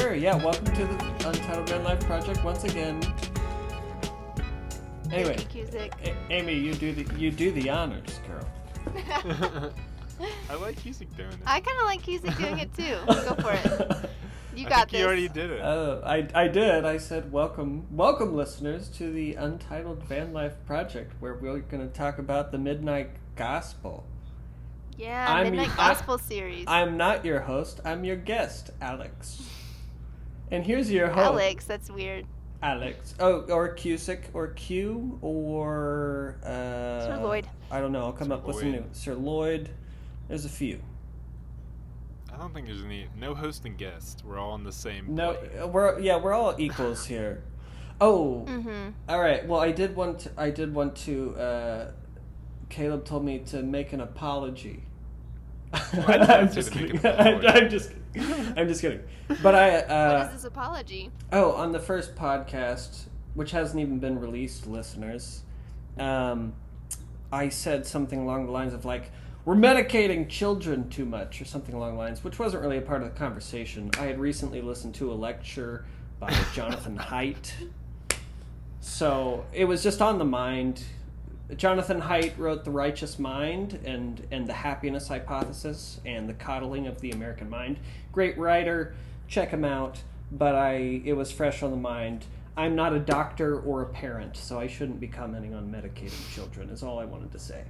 Sure, yeah, welcome to the Untitled Van Life Project once again. Anyway, Amy, you do the honors, girl. I like Cusick doing it. I kind of like Cusick doing it too. Go for it. You got this. You already did it. I did. I said, welcome, listeners, to the Untitled Van Life Project, where we're going to talk about the Midnight Gospel. Yeah, Midnight Gospel series. I'm not your host. I'm your guest, Alex. And here's your host. Alex, that's weird. Alex. Oh, or Cusick, or Q, or... Sir Lloyd. I don't know. I'll come up with some new. Sir Lloyd. There's a few. I don't think there's any. No host and guest. We're all on the same. We're all equals here. Oh, mm-hmm. All right. Well, I did want to. Caleb told me to make an apology. I'm just kidding. But I. What is this apology? Oh, on the first podcast, which hasn't even been released, listeners, I said something along the lines of like, we're medicating children too much, or something along the lines, which wasn't really a part of the conversation. I had recently listened to a lecture by Jonathan Haidt. So it was just on the mind. Jonathan Haidt wrote The Righteous Mind and The Happiness Hypothesis and The Coddling of the American Mind. Great writer. Check him out. But it was fresh on the mind. I'm not a doctor or a parent, so I shouldn't be commenting on medicating children, is all I wanted to say.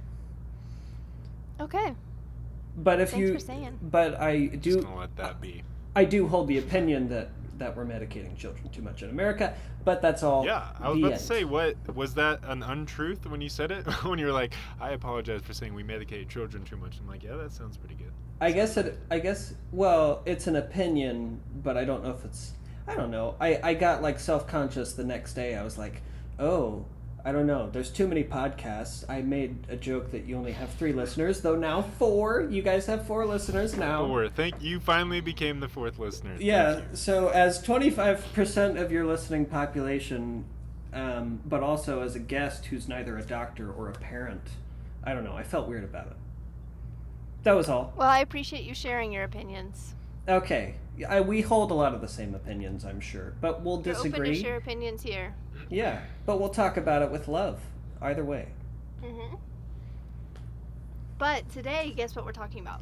Okay. But if thanks you, for saying. But I do. Just gonna let that be. I do hold the opinion that we're medicating children too much in America, but that's all. Yeah, I was about to say, what was that an untruth when you said it? When you were like, I apologize for saying we medicate children too much. I'm like, yeah, that sounds pretty good. I guess. Well, it's an opinion, but I don't know if it's. I don't know. I got like self-conscious the next day. I was like, oh. I don't know. There's too many podcasts. I made a joke that you only have 3 listeners, though now 4. You guys have 4 listeners now. 4. Thank you. Finally became the 4th listener. Yeah. So as 25% of your listening population, but also as a guest who's neither a doctor or a parent, I don't know. I felt weird about it. That was all. Well, I appreciate you sharing your opinions. Okay. We hold a lot of the same opinions, I'm sure, but we'll disagree. We're open to share opinions here. Yeah, but we'll talk about it with love, either way. Mm-hmm. But today, guess what we're talking about?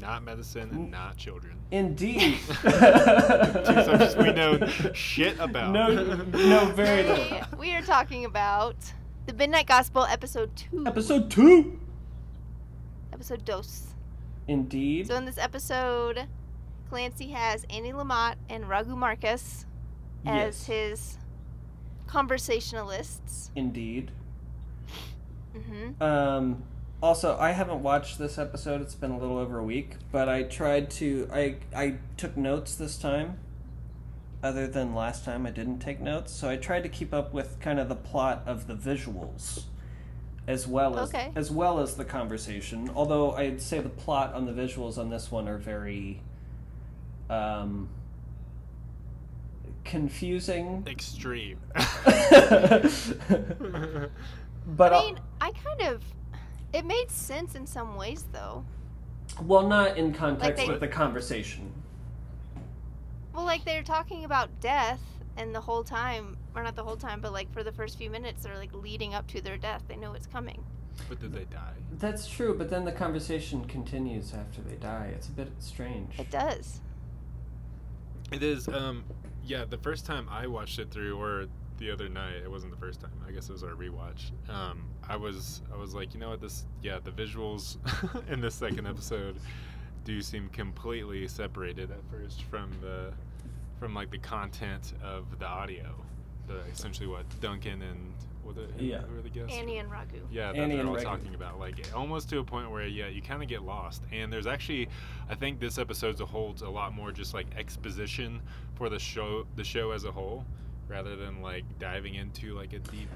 Not medicine and not children. Indeed. Two subjects we know shit about. No, very little. We are talking about the Midnight Gospel, Episode 2. Episode 2! Episode dos. Indeed. So in this episode, Clancy has Annie Lamott and Raghu Markus as his conversationalists. Indeed. Mm-hmm. Also, I haven't watched this episode. It's been a little over a week, but I tried to. I took notes this time. Other than last time, I didn't take notes, so I tried to keep up with kind of the plot of the visuals, as well as the conversation. Although I'd say the plot on the visuals on this one are very. Confusing. Extreme. But I mean, it made sense in some ways, though. Well, not in context with the conversation. Well, like, they're talking about death, and the whole time, or not the whole time, but, like, for the first few minutes, they're, like, leading up to their death. They know it's coming. But did they die? That's true, but then the conversation continues after they die. It's a bit strange. It does. It is, yeah, the first time I watched it through, or the other night, it wasn't the first time, I guess it was our rewatch, I was like, you know what, the visuals in this second episode do seem completely separated at first from the content of the audio, essentially what Duncan and, who are the guests? Annie and Raghu. Yeah, that they're all talking about, like, almost to a point where, yeah, you kind of get lost. And there's actually, I think this episode holds a lot more just, like, exposition for the show as a whole, rather than, like, diving into, like, a deep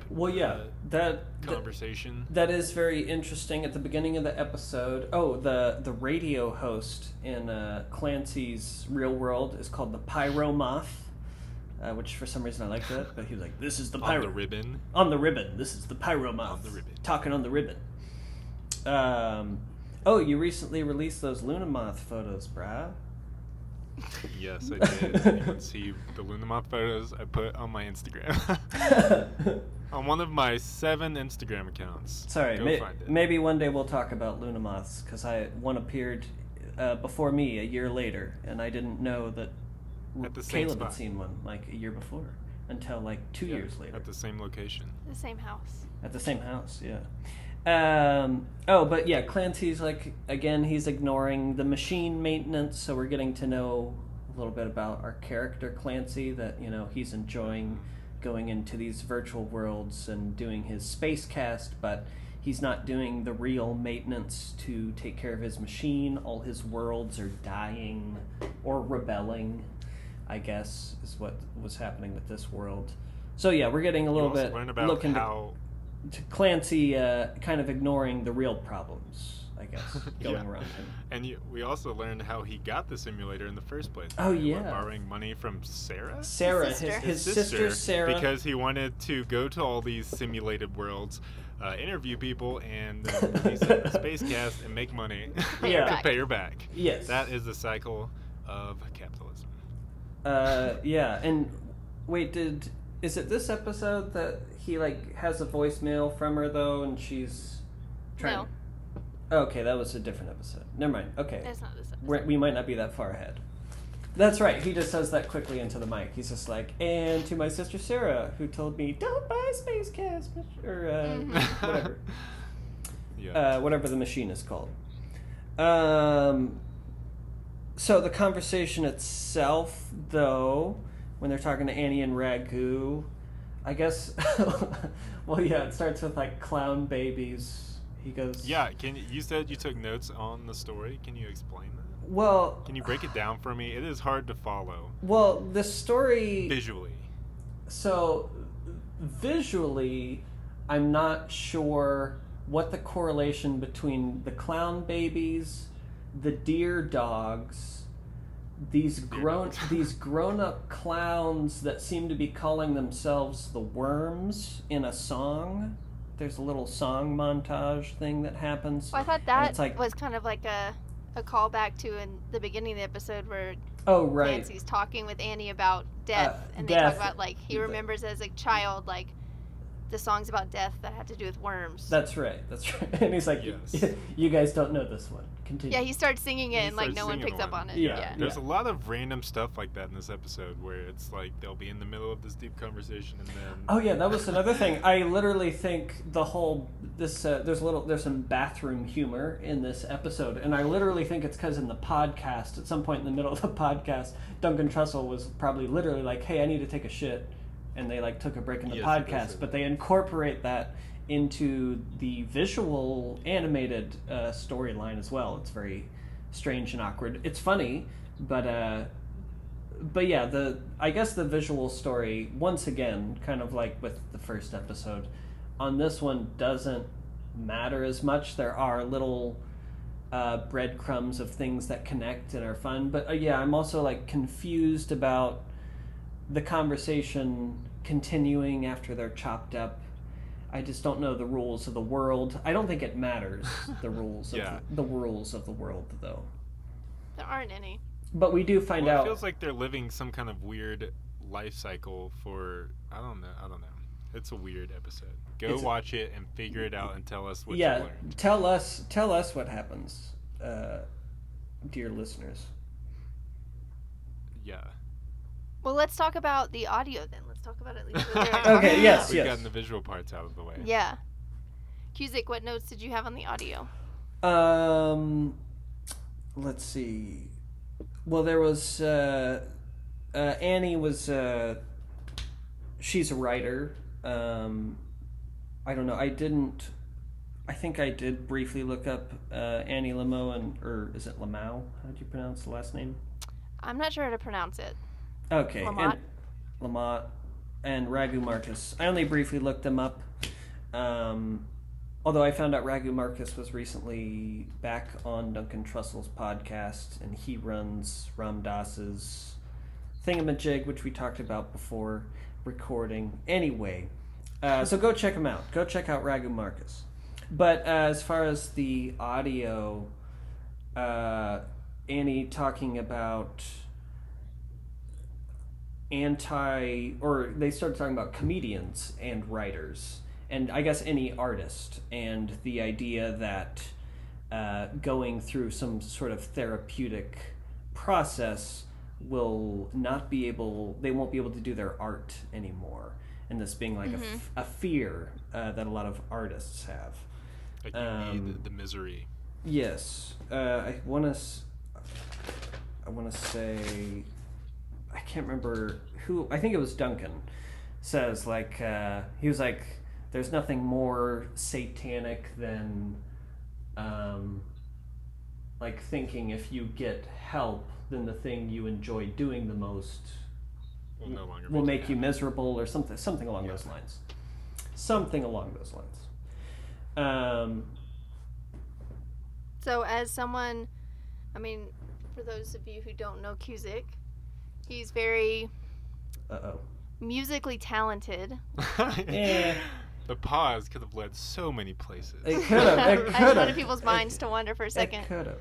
conversation. That is very interesting. At the beginning of the episode, the radio host in Clancy's Real World is called the Pyromoth. Which for some reason I liked that, but he was like, "This is the pyro on the ribbon. This is the Pyromoth talking on the ribbon." You recently released those Luna moth photos, brah. Yes, I did. You can see the Luna moth photos I put on my Instagram. On one of my 7 Instagram accounts. Sorry, maybe one day we'll talk about Luna moths, because one appeared before me a year later, and I didn't know that Caleb had seen one like a year before until like 2 years later. At the same location. The same house. At the same house, yeah. But yeah, Clancy's like, again, he's ignoring the machine maintenance, so we're getting to know a little bit about our character Clancy, that, you know, he's enjoying going into these virtual worlds and doing his space cast, but he's not doing the real maintenance to take care of his machine. All his worlds are dying or rebelling, I guess, is what was happening with this world. So yeah, we're getting a little bit looking to Clancy kind of ignoring the real problems, I guess, going around him. And we also learned how he got the simulator in the first place. Oh, yeah. Borrowing money from Sarah? Sarah, his sister, Sarah. Because he wanted to go to all these simulated worlds, interview people, and release a space cast and make money to pay her back. Yes. That is the cycle of capitalism. Yeah, and wait, is it this episode that he, like, has a voicemail from her, though, and she's trying to... Okay, that was a different episode. Never mind. Okay. That's not this episode. We might not be that far ahead. That's right. He just says that quickly into the mic. He's just like, and to my sister Sarah, who told me, don't buy Spacecast, or whatever. Whatever the machine is called. So the conversation itself, though, when they're talking to Annie and Raghu, I guess, well, yeah, it starts with, like, clown babies. He goes, yeah, you said you took notes on the story. Can you explain that? Well... Can you break it down for me? It is hard to follow. Well, the story... Visually. So, visually, I'm not sure what the correlation between the clown babies, the deer dogs, these grown-up clowns that seem to be calling themselves the worms in a song... There's a little song montage thing that happens. Well, I thought that was kind of like a callback to in the beginning of the episode where Nancy's talking with Annie about death, and they talk about, like, he remembers as a child, like, the songs about death that had to do with worms. That's right. And he's like, yes. You guys don't know this one. Continue. Yeah, he starts singing it, and, like, no one picks up on it. Yeah. There's a lot of random stuff like that in this episode where it's like they'll be in the middle of this deep conversation, and then... Oh, yeah, that was another thing. I literally think the whole... There's some bathroom humor in this episode, and I literally think it's because in the podcast, at some point in the middle of the podcast, Duncan Trussell was probably literally like, hey, I need to take a shit. And they, like, took a break in the podcast, but they incorporate that into the visual animated storyline as well. It's very strange and awkward. It's funny, but yeah, I guess the visual story, once again, kind of like with the first episode, on this one doesn't matter as much. There are little breadcrumbs of things that connect and are fun, but yeah, I'm also, like, confused about the conversation continuing after they're chopped up. I just don't know the rules of the world. I don't think it matters, the rules of the rules of the world, though. There aren't any. But we do find out. It feels like they're living some kind of weird life cycle for, I don't know. It's a weird episode. Watch it and figure it out and tell us what you learned. Yeah, tell us what happens, dear listeners. Yeah. Well, let's talk about the audio then. Let's talk about at least. Okay, yes. We've gotten the visual parts out of the way. Yeah. Cusick, what notes did you have on the audio? Let's see. Well, there was Annie was she's a writer. I don't know. I think I did briefly look up Annie Lamott, or is it Lamau? How do you pronounce the last name? I'm not sure how to pronounce it. Okay, Lamott and Raghu Markus. I only briefly looked them up, although I found out Raghu Markus was recently back on Duncan Trussell's podcast, and he runs Ram Dass's Thingamajig, which we talked about before recording. Anyway, so go check him out. Go check out Raghu Markus. But as far as the audio, Annie talking about... they started talking about comedians and writers and I guess any artist, and the idea that going through some sort of therapeutic process will not be able, they won't be able to do their art anymore, and this being like a fear that a lot of artists have. Like you need the misery. Yes. I want to say, I can't remember who, I think it was Duncan, says like, he was like, there's nothing more satanic than like thinking if you get help, then the thing you enjoy doing the most will no longer make you miserable, or something along those lines. Something along those lines. So as someone, I mean, for those of you who don't know Cusick, he's very musically talented. The pause could have led so many places. It could have. It could have. I wanted people's minds to wander for a second. It could have.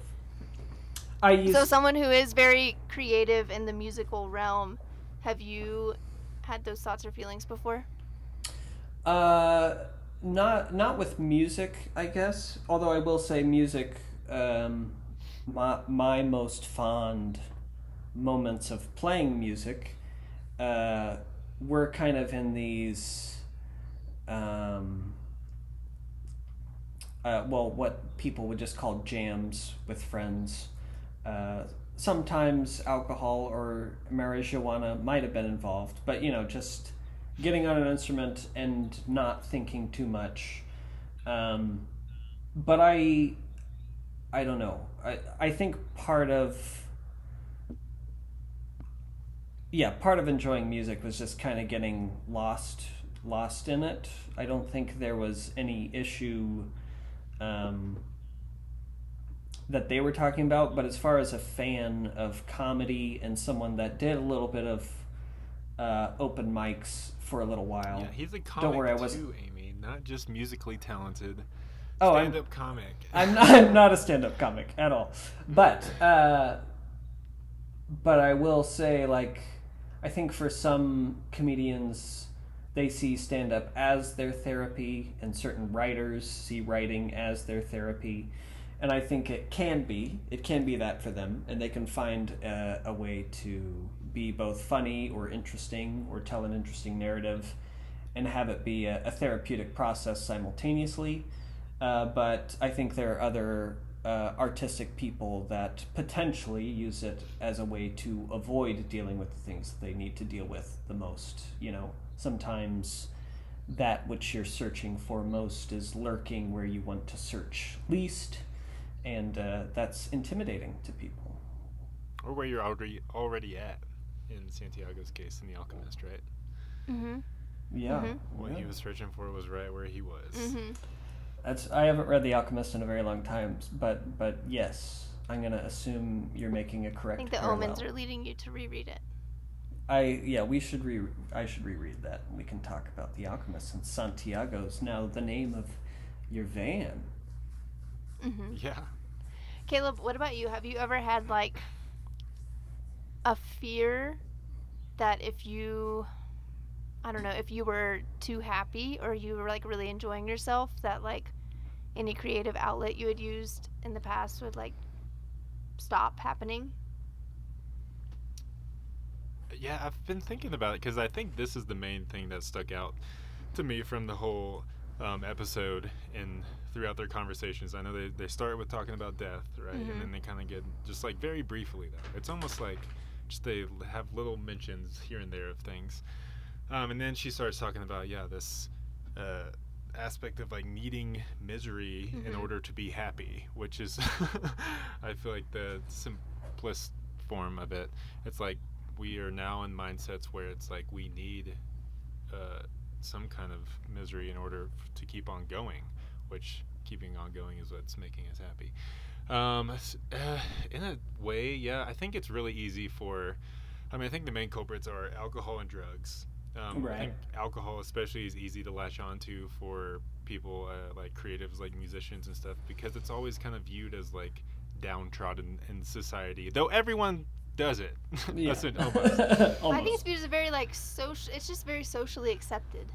So someone who is very creative in the musical realm, have you had those thoughts or feelings before? Not with music, I guess. Although I will say music, my most fond moments of playing music were kind of in these, what people would just call jams with friends. Sometimes alcohol or marijuana might have been involved, but just getting on an instrument and not thinking too much. But I don't know. I think part of enjoying music was just kind of getting lost in it. I don't think there was any issue that they were talking about, but as far as a fan of comedy and someone that did a little bit of open mics for a little while. Yeah, he's a comic. Don't worry, I wasn't. Too, Amy, not just musically talented. Stand-up comic. I'm not a stand-up comic at all. But I will say, like, I think for some comedians, they see stand-up as their therapy, and certain writers see writing as their therapy. And I think it can be that for them, and they can find a way to be both funny or interesting or tell an interesting narrative and have it be a therapeutic process simultaneously. But I think there are other artistic people that potentially use it as a way to avoid dealing with the things that they need to deal with the most. Sometimes that which you're searching for most is lurking where you want to search least. And that's intimidating to people. Or where you're already at, in Santiago's case, in The Alchemist, right? Mm-hmm. Yeah. Mm-hmm. What he was searching for was right where he was. Mm-hmm. I haven't read The Alchemist in a very long time, but yes, I'm going to assume you're making a correct parallel. I think the omens are leading you to reread it. I should reread that. We can talk about The Alchemist, since Santiago's now the name of your van. Mm-hmm. Yeah. Caleb, what about you? Have you ever had like a fear that if you were too happy or you were like really enjoying yourself, that like any creative outlet you had used in the past would like stop happening? Yeah, I've been thinking about it because I think this is the main thing that stuck out to me from the whole episode and throughout their conversations. I know they start with talking about death, right? Mm-hmm. And then they kind of get just like very briefly though. It's almost like just they have little mentions here and there of things. And then she starts talking about this aspect of like needing misery in order to be happy, which is I feel like the simplest form of it. It's like we are now in mindsets where it's like we need some kind of misery in order to keep on going, which keeping on going is what's making us happy. In a way, I think it's really easy I think the main culprits are alcohol and drugs. Right. I think alcohol especially is easy to latch onto for people like creatives, like musicians and stuff, because it's always kind of viewed as like downtrodden in society. Though everyone does it. Yeah. That's it, almost. I think it's because it's very like social. It's just very socially accepted.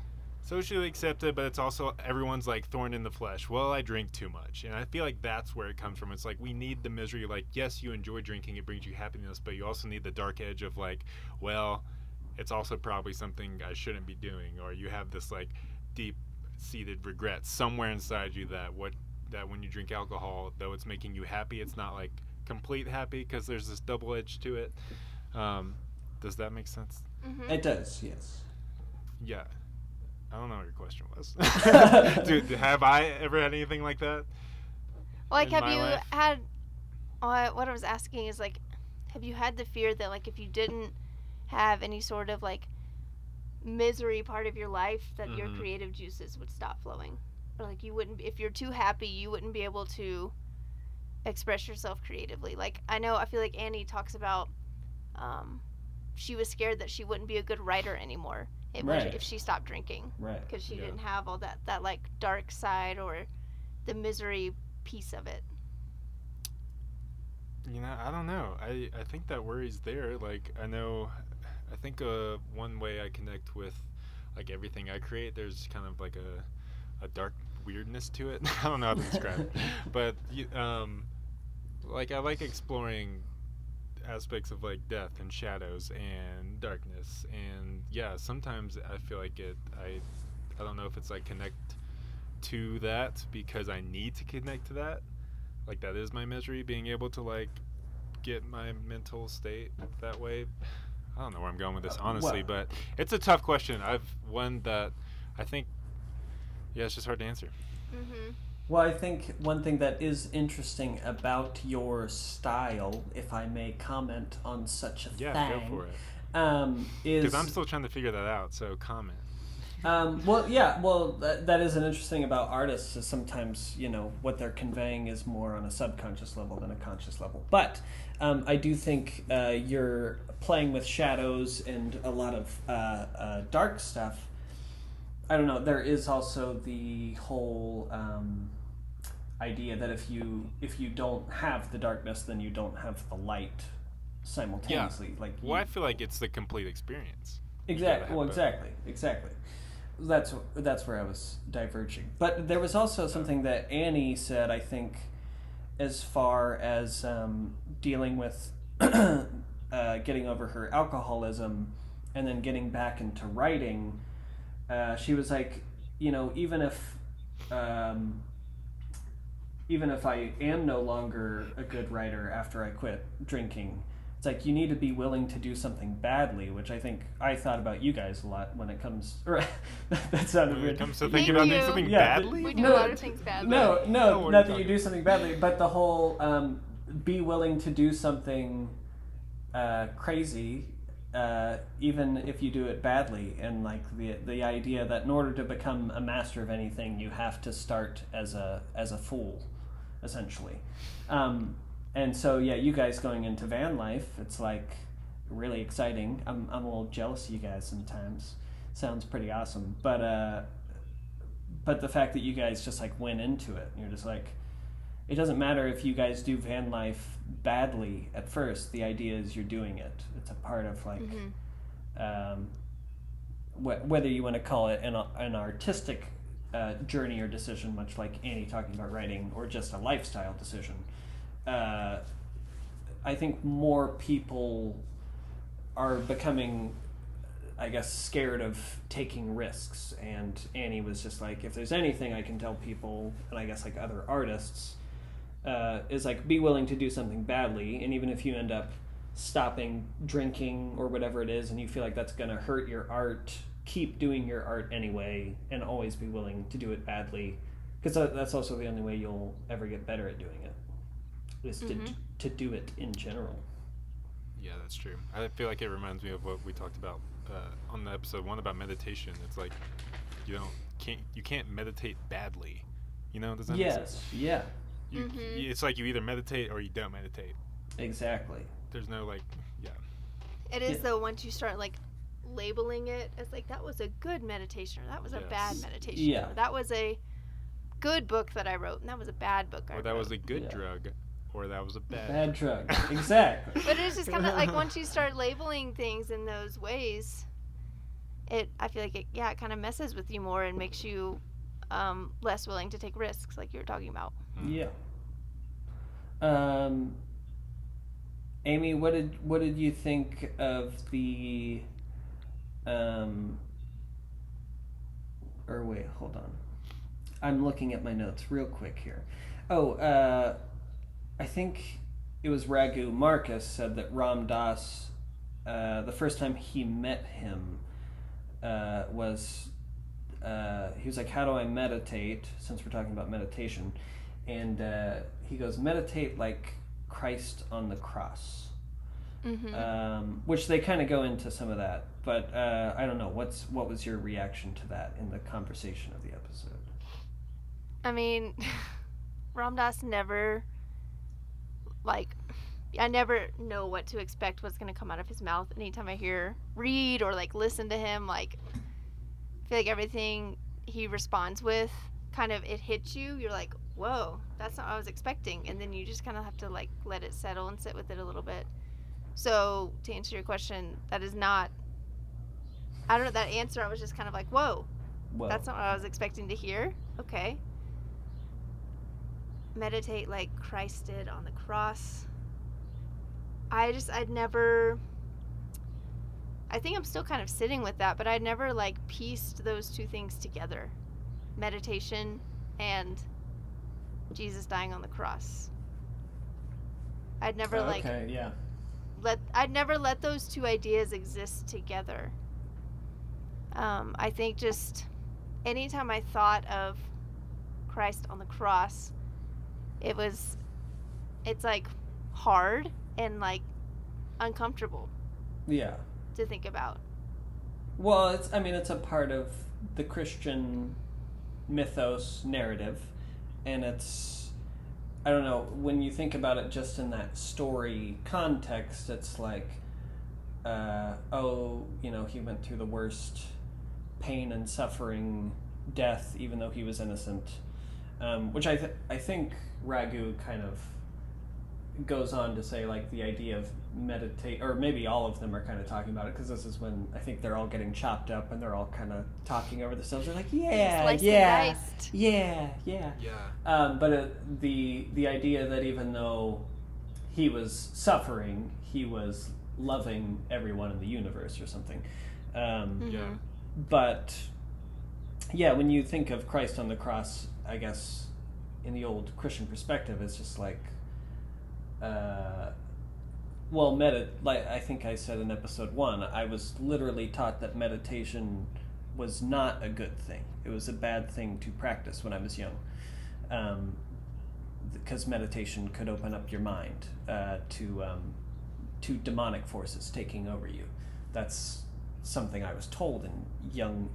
Socially accepted, but it's also everyone's like thorn in the flesh. Well, I drink too much, and I feel like that's where it comes from. It's like we need the misery. Like, yes, you enjoy drinking; it brings you happiness, but you also need the dark edge of like, well, it's also probably something I shouldn't be doing, or you have this like deep-seated regret somewhere inside you that when you drink alcohol, though it's making you happy, it's not like complete happy because there's this double edge to it. Does that make sense? Mm-hmm. It does. Yes. Yeah. I don't know what your question was. Dude, have I ever had anything like that? Well, like, have you life? Had... what I was asking is, like, have you had the fear that, like, if you didn't have any sort of, like, misery part of your life, that your creative juices would stop flowing? Or, like, you wouldn't... If you're too happy, you wouldn't be able to express yourself creatively. Like, I know, I feel like Annie talks about... she was scared that she wouldn't be a good writer anymore. If she stopped drinking. Right. Because she didn't have all that, like, dark side or the misery piece of it. You know, I don't know. I think that worry's there. Like, I think one way I connect with, like, everything I create, there's kind of, like, a dark weirdness to it. I don't know how to describe it. But, like, I like exploring aspects of like death and shadows and darkness, and sometimes I feel like I don't know if it's like connect to that because I need to connect to that, like that is my misery, being able to like get my mental state that way. I don't know where I'm going with this honestly, but it's a tough question. One that I think it's just hard to answer. Well, I think one thing that is interesting about your style, if I may comment on such a thing, go for it. Is because I'm still trying to figure that out. So comment. That is an interesting about artists. Is sometimes what they're conveying is more on a subconscious level than a conscious level. But I do think you're playing with shadows and a lot of dark stuff. I don't know. There is also the whole. Idea that if you don't have the darkness, then you don't have the light simultaneously. Yeah. Like I feel like it's the complete experience. Exactly. Well, exactly. That's where I was diverging. But there was also something that Annie said, I think, as far as dealing with getting over her alcoholism and then getting back into writing. She was like, even if... Even if I am no longer a good writer after I quit drinking, it's like you need to be willing to do something badly, which I think I thought about you guys a lot when it comes. That sounded weird. When it comes to thinking about doing something badly? We do a lot of things badly. No, not that you do something badly, but the whole be willing to do something crazy, even if you do it badly, and like the idea that in order to become a master of anything, you have to start as a fool. Essentially. And so, you guys going into van life, it's like really exciting. I'm a little jealous of you guys sometimes. Sounds pretty awesome. But the fact that you guys just like went into it, and you're just like, it doesn't matter if you guys do van life badly at first. The idea is you're doing it. It's a part of like, whether you want to call it an artistic journey or decision, much like Annie talking about writing, or just a lifestyle decision. I think more people are becoming, I guess, scared of taking risks. And Annie was just like, if there's anything I can tell people, and I guess like other artists, is like be willing to do something badly, and even if you end up stopping drinking or whatever it is, and you feel like that's going to hurt your art, keep doing your art anyway, and always be willing to do it badly, because that's also the only way you'll ever get better at doing it, is to do it in general. Yeah, that's true. I feel like it reminds me of what we talked about on the episode 1 about meditation. It's like you can't meditate badly. Does that make sense? Yes. Yeah. It's like you either meditate or you don't meditate. Exactly. There's no like, yeah. It is though, once you start like labeling it as like that was a good meditation, or that was a bad meditation, or that was a good book that I wrote, and that was a bad book I wrote. Or that was a good drug. or that was a bad truck. Exactly. But it's just kind of like once you start labeling things in those ways, I feel like it kind of messes with you more and makes you less willing to take risks, like you were talking about. Yeah. Amy, what did you think of the or wait, hold on. I'm looking at my notes real quick here. Oh, I think it was Raghu Markus said that Ram Dass, the first time he met him, he was like, how do I meditate, since we're talking about meditation? And he goes, meditate like Christ on the cross. Mm-hmm. Which they kind of go into some of that, but I don't know. What was your reaction to that in the conversation of the episode? I mean, Ram Dass never, I never know what to expect, what's going to come out of his mouth. Anytime I read or listen to him, I feel like everything he responds with, kind of, it hits you. You're like, whoa, that's not what I was expecting. And then you just kind of have to let it settle and sit with it a little bit. So to answer your question, that is not, I don't know, that answer I was just kind of like, whoa. That's not what I was expecting to hear. Okay. Meditate like Christ did on the cross. I think I'm still kind of sitting with that, but I'd never pieced those two things together. Meditation and Jesus dying on the cross. I'd never I'd never let those two ideas exist together. I think just anytime I thought of Christ on the cross, it's hard and uncomfortable. Yeah. To think about. Well, it's a part of the Christian mythos narrative, and it's, I don't know, when you think about it just in that story context, it's he went through the worst pain and suffering, death, even though he was innocent, which I think Raghu kind of goes on to say, the idea of meditate, or maybe all of them are kind of talking about it, because this is when I think they're all getting chopped up and they're all kind of talking over themselves. They're yeah. But the idea that even though he was suffering, he was loving everyone in the universe or something. Yeah. But yeah, when you think of Christ on the cross, I guess in the old Christian perspective, it's just I think I said in episode 1, I was literally taught that meditation was not a good thing. It was a bad thing to practice when I was young, because meditation could open up your mind to demonic forces taking over you. That's something I was told in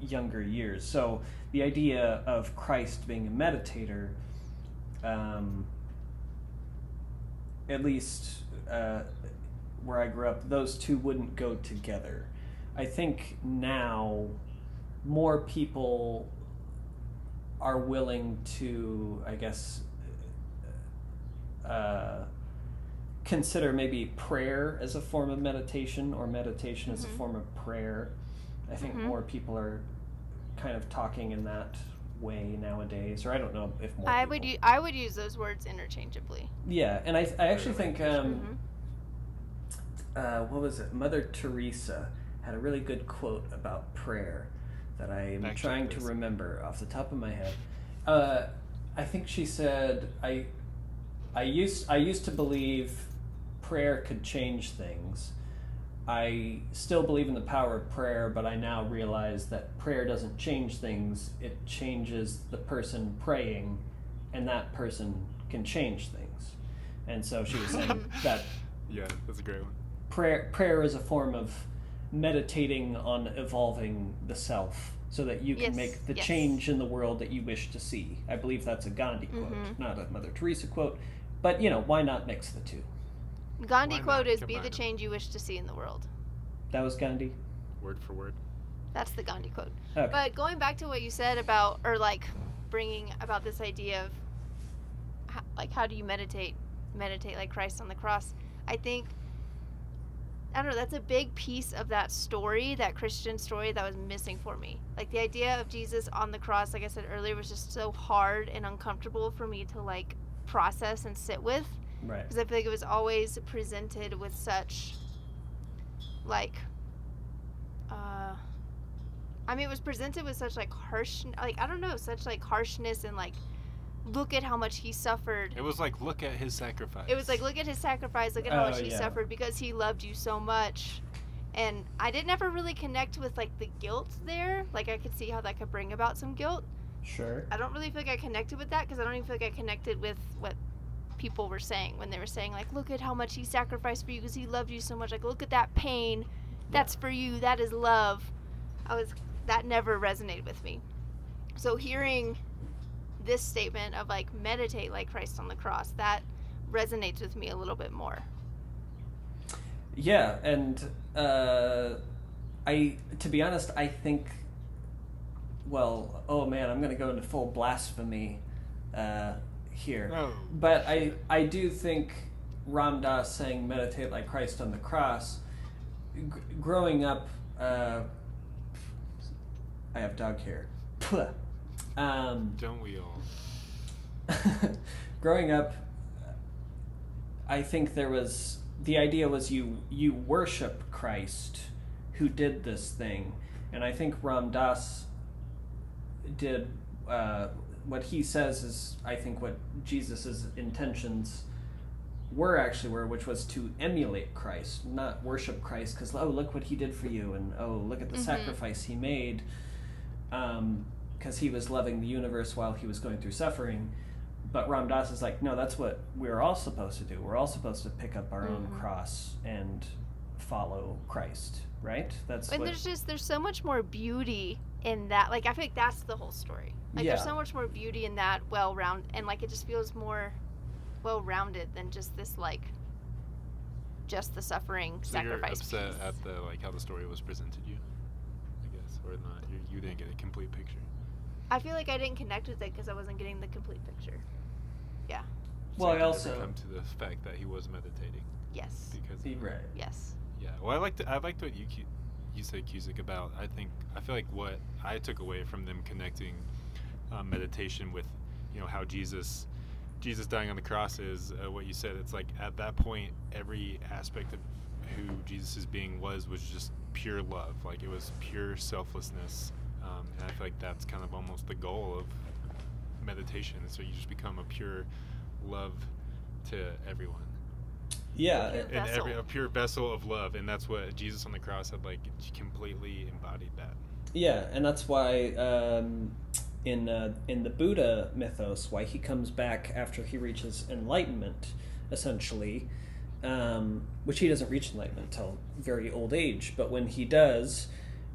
younger years. So the idea of Christ being a meditator, at least where I grew up, those two wouldn't go together. I think now more people are willing to, I guess, consider maybe prayer as a form of meditation, or meditation mm-hmm. as a form of prayer. I think mm-hmm. more people are kind of talking in that way nowadays, or I don't know if more I would use those words interchangeably. Yeah, and I actually think what was it? Mother Teresa had a really good quote about prayer that I am trying to remember off the top of my head. I think she said, I used to believe prayer could change things. I still believe in the power of prayer, but I now realize that prayer doesn't change things. It changes the person praying, and that person can change things. And so she was saying that. Yeah, that's a great one. Prayer is a form of meditating on evolving the self so that you can make the change in the world that you wish to see. I believe that's a Gandhi quote, mm-hmm. not a Mother Teresa quote. But, why not mix the two? Gandhi quote is, be the change you wish to see in the world. That was Gandhi? Word for word. That's the Gandhi quote. Okay. But going back to what you said about, or bringing about this idea of, how do you meditate? meditate like Christ on the cross. I think, I don't know, that's a big piece of that story, that Christian story, that was missing for me. Like, the idea of Jesus on the cross, like I said earlier, was just so hard and uncomfortable for me to, like, process and sit with. Right. Because I feel like it was always presented with such, like, I mean, it was presented with such, like, harsh, like, I don't know, such, like, harshness and, like, look at how much he suffered. It was like, look at his sacrifice. It was like, look at his sacrifice, look at how much he suffered because he loved you so much. And I didn't ever really connect with, like, the guilt there. Like, I could see how that could bring about some guilt. Sure. I don't really feel like I connected with that because I don't even feel like I connected with what people were saying when they were saying, like, look at how much he sacrificed for you because he loved you so much. Like, look at that pain. That's for you. That is love. That never resonated with me. So hearing this statement of, like, meditate like Christ on the cross, that resonates with me a little bit more. Yeah, and to be honest, I think, well, oh man, I'm going to go into full blasphemy here. Oh, but shit. I do think Ram Dass saying meditate like Christ on the cross, growing up, I have dog hair. Don't we all? Growing up, I think there was, the idea was you worship Christ who did this thing. And I think Ram Dass did, what he says is, I think, what Jesus' intentions were, which was to emulate Christ, not worship Christ, because, oh, look what he did for you, and, oh, look at the sacrifice he made. Because he was loving the universe while he was going through suffering. But Ram Dass is like, no, that's what we're all supposed to do. We're all supposed to pick up our own cross and follow Christ, right? There's so much more beauty in that. Like, I feel like that's the whole story. Like, there's so much more beauty in that well-rounded, and, like, it just feels more well-rounded than just this, like, just the suffering sacrifice piece. So you're upset at the, like, how the story was presented to you, I guess, or not? You didn't get a complete picture. I feel like I didn't connect with it because I wasn't getting the complete picture. Yeah. Well, so I also come to the fact that he was meditating. Yes. Because right. Yes. Yeah. Well, I liked what you said, Cusick, about. I feel like what I took away from them connecting meditation with, you know, how Jesus dying on the cross is what you said. It's like at that point, every aspect of who Jesus' being was just pure love. Like, it was pure selflessness. And I feel like that's kind of almost the goal of meditation. So you just become a pure love to everyone. Yeah. A pure vessel of love. And that's what Jesus on the cross had, like, completely embodied that. Yeah. And that's why in the Buddha mythos, why he comes back after he reaches enlightenment, essentially, which he doesn't reach enlightenment until very old age. But when he does,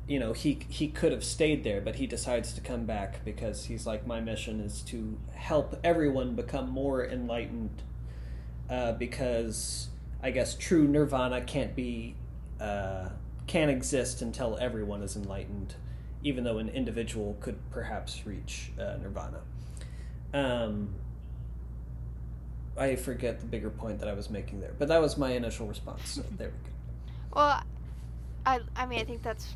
you know, he could have stayed there, but he decides to come back because he's like, my mission is to help everyone become more enlightened, because I guess true nirvana can't exist until everyone is enlightened, even though an individual could perhaps reach nirvana. I forget the bigger point that I was making there, but that was my initial response. So there we go. Well, I mean, I think that's.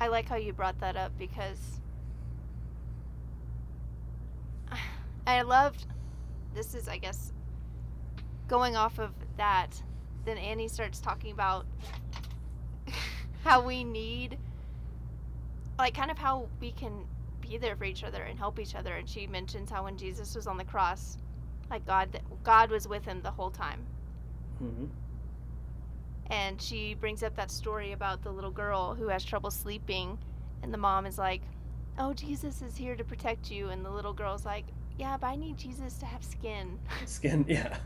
I like how you brought that up because I loved, this is, I guess, going off of that, then Annie starts talking about how we need, like, kind of how we can be there for each other and help each other. And she mentions how when Jesus was on the cross, like, God was with him the whole time. Mm-hmm. And she brings up that story about the little girl who has trouble sleeping, and the mom is like, oh, Jesus is here to protect you. And the little girl's like, yeah, but I need Jesus to have skin. Skin, yeah.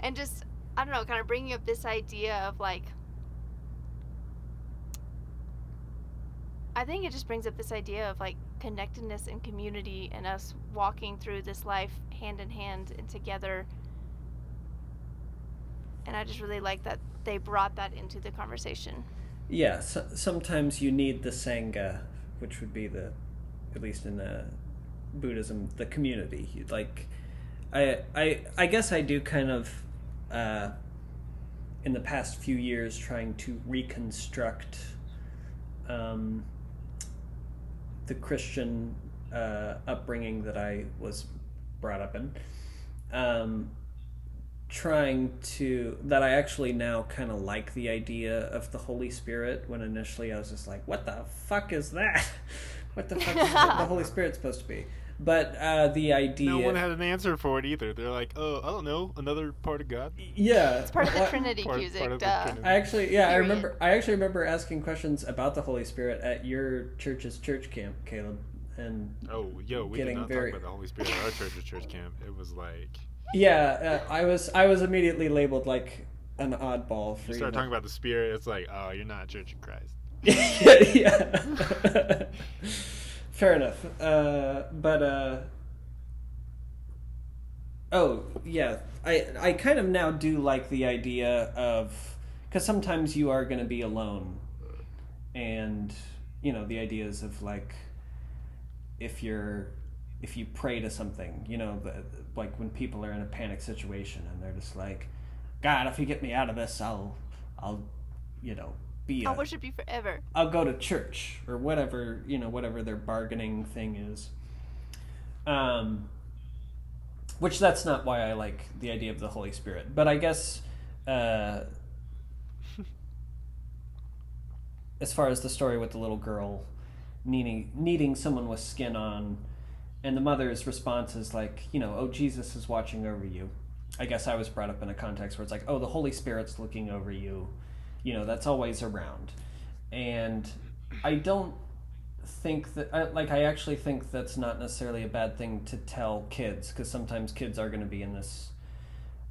And just, I don't know, kind of bringing up this idea of, like, I think it just brings up this idea of, like, connectedness and community and us walking through this life hand in hand and together. And I just really like that they brought that into the conversation. Yeah, so sometimes you need the Sangha, which would be the, at least in Buddhism, the community. Like, I guess I do kind of, in the past few years, trying to reconstruct the Christian upbringing that I was brought up in. That I actually now kind of like the idea of the Holy Spirit, when initially I was just like, what the fuck is that? What the fuck is the Holy Spirit supposed to be? But the idea... No one had an answer for it either. They're like, oh, I don't know, another part of God? Yeah. It's part of the Trinity music, duh. I actually remember asking questions about the Holy Spirit at your church's church camp, Caleb. And we did not talk about the Holy Spirit at our church's church camp. It was like... Yeah, I was immediately labeled like an oddball. You start talking about the Spirit, it's like, oh, you're not Church of Christ. Yeah. Fair enough. I kind of now do like the idea of, because sometimes you are going to be alone, and you know the ideas of like if you pray to something, you know, like when people are in a panic situation and they're just like, God, if you get me out of this, I'll worship you forever. I'll go to church or whatever, you know, whatever their bargaining thing is. Which that's not why I like the idea of the Holy Spirit, but I guess, as far as the story with the little girl needing someone with skin on, and the mother's response is like, you know, oh, Jesus is watching over you. I guess I was brought up in a context where it's like, oh, the Holy Spirit's looking over you. You know, that's always around. And I don't think that, like, I actually think that's not necessarily a bad thing to tell kids, because sometimes kids are going to be in this,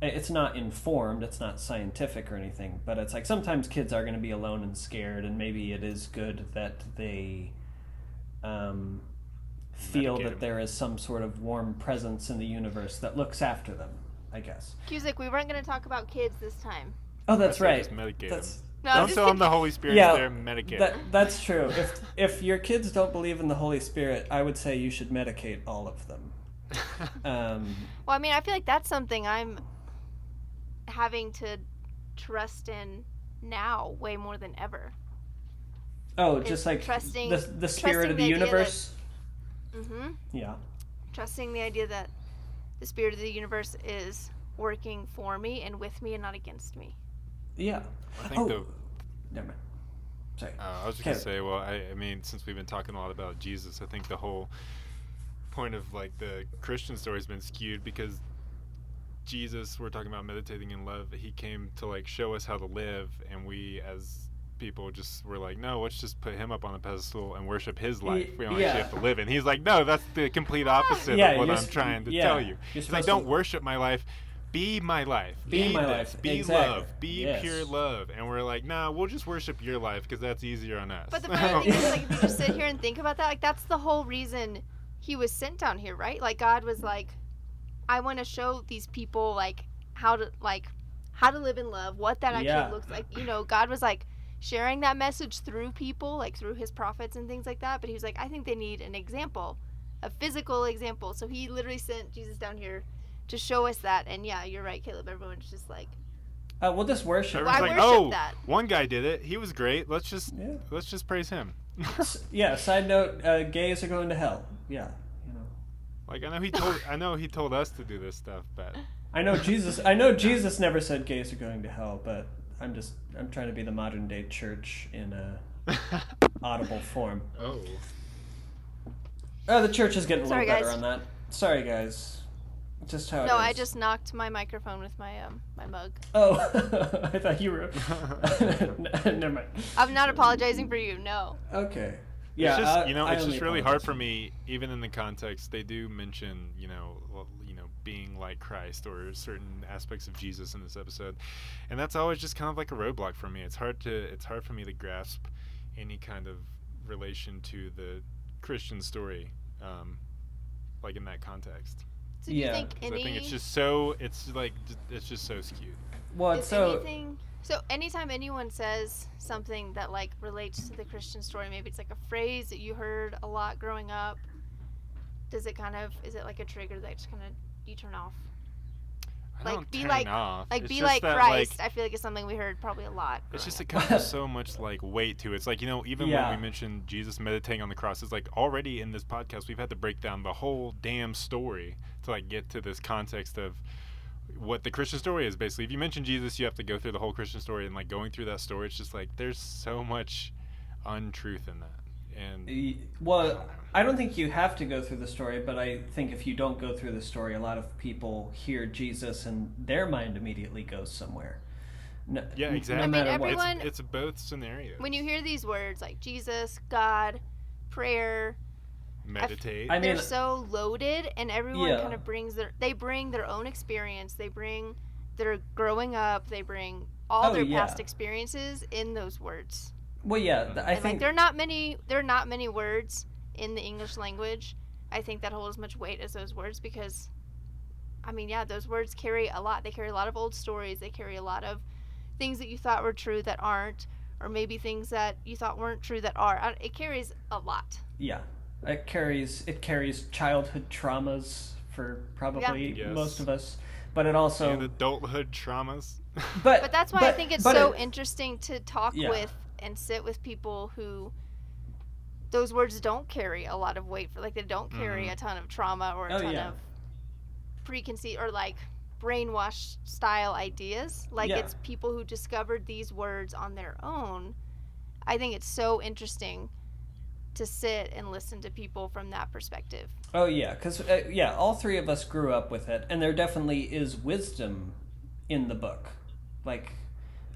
it's not informed, it's not scientific or anything, but it's like sometimes kids are going to be alone and scared, and maybe it is good that they, feel that there is some sort of warm presence in the universe that looks after them, I guess. Cusick, we weren't going to talk about kids this time. Oh, that's right. Just medicate them. No, don't tell them the Holy Spirit's there, medicate them. That's true. If your kids don't believe in the Holy Spirit, I would say you should medicate all of them. Well, I mean, I feel like that's something I'm having to trust in now way more than ever. Oh, just like trusting, the spirit of the universe? Mm-hmm. Yeah. Trusting the idea that the spirit of the universe is working for me and with me and not against me. Yeah. I think never mind. Sorry. I was just going to say, well, I mean, since we've been talking a lot about Jesus, I think the whole point of like the Christian story has been skewed, because Jesus, we're talking about meditating in love, he came to like show us how to live, and we as people just were like, no, let's just put him up on a pedestal and worship his life. We don't actually have to live it. And he's like, no, that's the complete opposite of what I'm trying to tell you. Because I don't worship my life. Be my life. Be my life. Be exactly. Love. Be pure love. And we're like, nah, we'll just worship your life because that's easier on us. But the funny thing is, like, if you just sit here and think about that, like, that's the whole reason he was sent down here, right? Like, God was like, I want to show these people, like, how to live in love, what that actually looks like. You know, God was like, sharing that message through people, like through his prophets and things like that. But he was like, I think they need an example, a physical example. So he literally sent Jesus down here to show us that. And yeah, you're right, Caleb. Everyone's just like, we'll just worship. Everyone's like, oh, that. One guy did it. He was great. Let's just praise him. Yeah. Side note: gays are going to hell. Yeah. You know. Like I know he told us to do this stuff, but I know Jesus never said gays are going to hell, but. I'm trying to be the modern day church in a audible form. Oh, the church is getting a little better on that. Sorry, guys. Just how. No, it is. I just knocked my microphone with my my mug. Oh, I thought you were. Never mind. I'm not apologizing for you. No. Okay. Yeah. It's just, it's just really hard for me, even in the context they do mention, being like Christ or certain aspects of Jesus in this episode, and that's always just kind of like a roadblock for me. It's hard for me to grasp any kind of relation to the Christian story, like in that context. So you think I think it's just so skewed. Well, so anytime anyone says something that like relates to the Christian story, maybe it's like a phrase that you heard a lot growing up. Is it like a trigger that just kind of you turn off? Like, be like Christ. Like, I feel like it's something we heard probably a lot. It's just it comes so much like weight to it. It's like, you know, even when we mentioned Jesus meditating on the cross, it's like already in this podcast we've had to break down the whole damn story to like get to this context of what the Christian story is. Basically, if you mention Jesus, you have to go through the whole Christian story, and like going through that story, it's just like there's so much untruth in that. And well, I don't think you have to go through the story, but I think if you don't go through the story, a lot of people hear Jesus and their mind immediately goes somewhere. No, yeah, exactly. No, I mean, everyone, it's both scenarios. When you hear these words like Jesus, God, prayer, meditate, they're so loaded, and everyone kind of brings their own experience. They bring their growing up. They bring all their past experiences in those words. Well, yeah, I think like, there are not many words in the English language, I think, that hold as much weight as those words, because, I mean, yeah, those words carry a lot. They carry a lot of old stories. They carry a lot of things that you thought were true that aren't, or maybe things that you thought weren't true that are. It carries a lot. Yeah, it carries childhood traumas for probably most of us, but it also and adulthood traumas. But that's why I think it's so interesting to talk with. And sit with people who those words don't carry a lot of weight for, like they don't carry a ton of trauma or a ton of preconceived or like brainwash style ideas. Like it's people who discovered these words on their own. I think it's so interesting to sit and listen to people from that perspective. Oh yeah, because all three of us grew up with it, and there definitely is wisdom in the book. Like,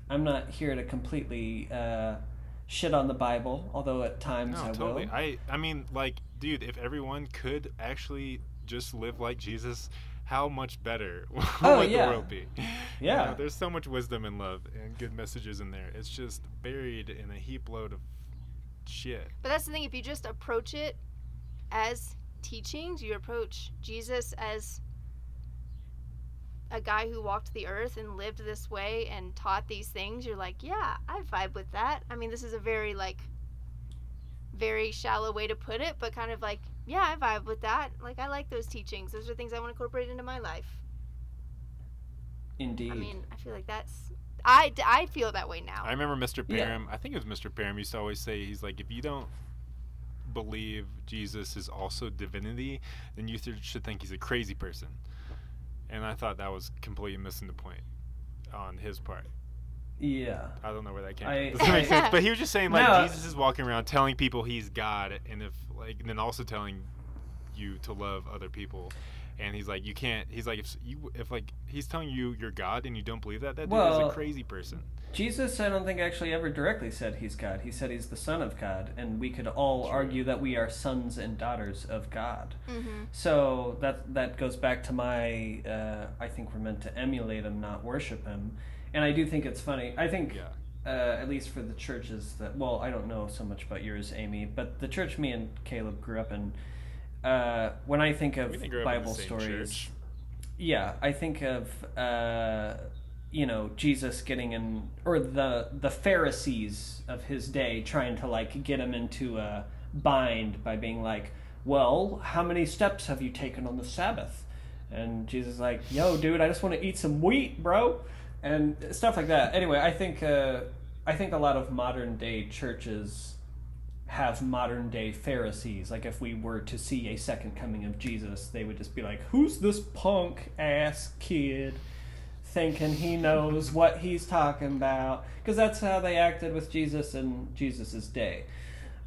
I'm not here to completely shit on the Bible, although at times I totally will. I mean, like, dude, if everyone could actually just live like Jesus, how much better would the world be? Yeah. You know, there's so much wisdom and love and good messages in there. It's just buried in a heap load of shit. But that's the thing. If you just approach it as teachings, you approach Jesus as a guy who walked the earth and lived this way and taught these things, you're like, yeah, I vibe with that. I mean, this is a very, like, very shallow way to put it, but kind of like, yeah, I vibe with that. Like, I like those teachings. Those are things I want to incorporate into my life. Indeed. I mean, I feel like that's... I feel that way now. I remember Mr. Parham, I think it was Mr. Parham, used to always say, he's like, if you don't believe Jesus is also divinity, then you should think he's a crazy person. And I thought that was completely missing the point on his part. Yeah. I don't know where that came from. Does that make sense? But he was just saying, like, Jesus is walking around telling people he's God, and if like, and then also telling you to love other people. And he's like, you can't. He's like, if he's telling you you're God and you don't believe that, dude is a crazy person. Jesus, I don't think actually ever directly said he's God. He said he's the Son of God, and we could all argue that we are sons and daughters of God. Mm-hmm. So that goes back to my. I think we're meant to emulate him, not worship him. And I do think it's funny. I think at least for the churches that. Well, I don't know so much about yours, Amy, but the church me and Caleb grew up in. When I think of Bible stories, I think of, you know, Jesus getting in, or the Pharisees of his day trying to, like, get him into a bind by being like, well, how many steps have you taken on the Sabbath? And Jesus is like, yo, dude, I just want to eat some wheat, bro. And stuff like that. Anyway, I think a lot of modern day churches have modern day Pharisees. Like, if we were to see a second coming of Jesus, they would just be like, who's this punk ass kid thinking he knows what he's talking about? Because that's how they acted with Jesus in Jesus's day.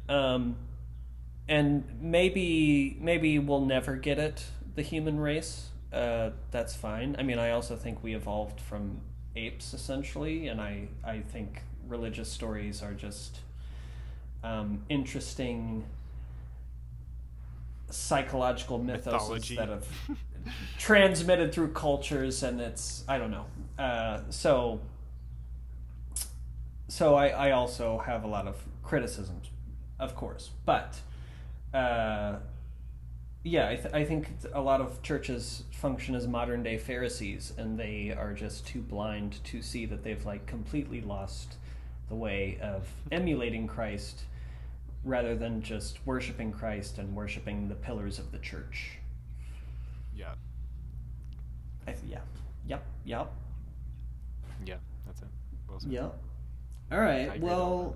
And maybe we'll never get it, the human race. That's fine. I mean, I also think we evolved from apes, essentially, and I think religious stories are just interesting psychological mythology that have transmitted through cultures, and it's, I don't know. So I also have a lot of criticisms, of course, but I think a lot of churches function as modern day Pharisees, and they are just too blind to see that they've, like, completely lost the way of emulating Christ rather than just worshiping Christ and worshiping the pillars of the church. Yeah. Yep. Yeah, that's it. Well said. Yep. All right. Well,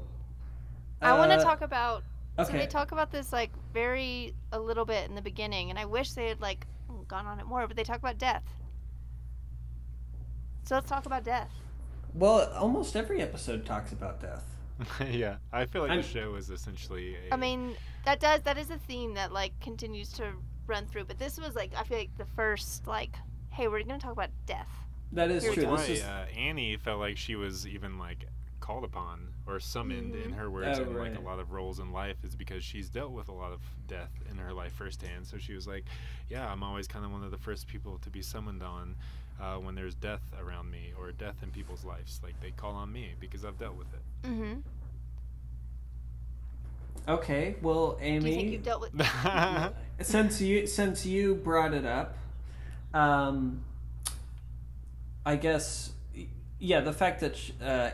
I want to talk about. Okay. So they talk about this like very a little bit in the beginning, and I wish they had like gone on it more. But they talk about death. So let's talk about death. Well, almost every episode talks about death. Yeah, I feel like the show is essentially. I mean, that is a theme that like continues to run through. But this was like I feel like the first like, hey, we're going to talk about death. That is true. Right. Annie felt like she was even like called upon or summoned in her words in like a lot of roles in life is because she's dealt with a lot of death in her life firsthand. So she was like, yeah, I'm always kind of one of the first people to be summoned on when there's death around me or death in people's lives. Like they call on me because I've dealt with it. Mm-hmm. Okay, well, Amy, do you think you've dealt with since you brought it up, I guess, yeah, the fact that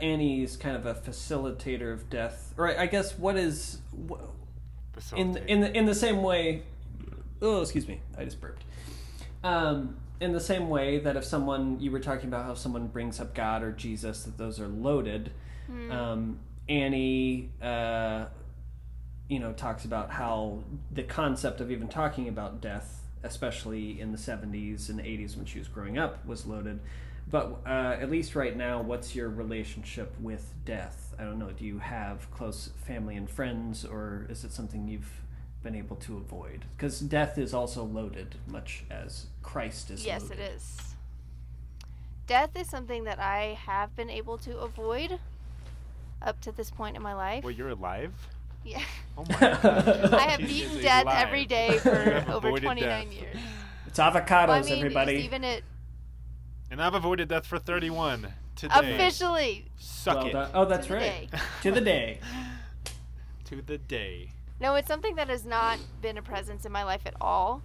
Annie is kind of a facilitator of death, right? I guess what is in the same way. Oh, excuse me, I just burped. In the same way that if someone, you were talking about how someone brings up God or Jesus, that those are loaded. Annie, talks about how the concept of even talking about death, especially in the 70s and 80s when she was growing up, was loaded. But at least right now, what's your relationship with death? I don't know. Do you have close family and friends, or is it something you've been able to avoid? Because death is also loaded, much as Christ is loaded. Yes, it is. Death is something that I have been able to avoid up to this point in my life. Well, you're alive? Yeah. Oh my God. I have beaten death every day for over 29 years. It's avocados, everybody. And I've avoided death for 31 today. Officially. Suck it. Oh, that's right. To the day. To the day. No, it's something that has not been a presence in my life at all.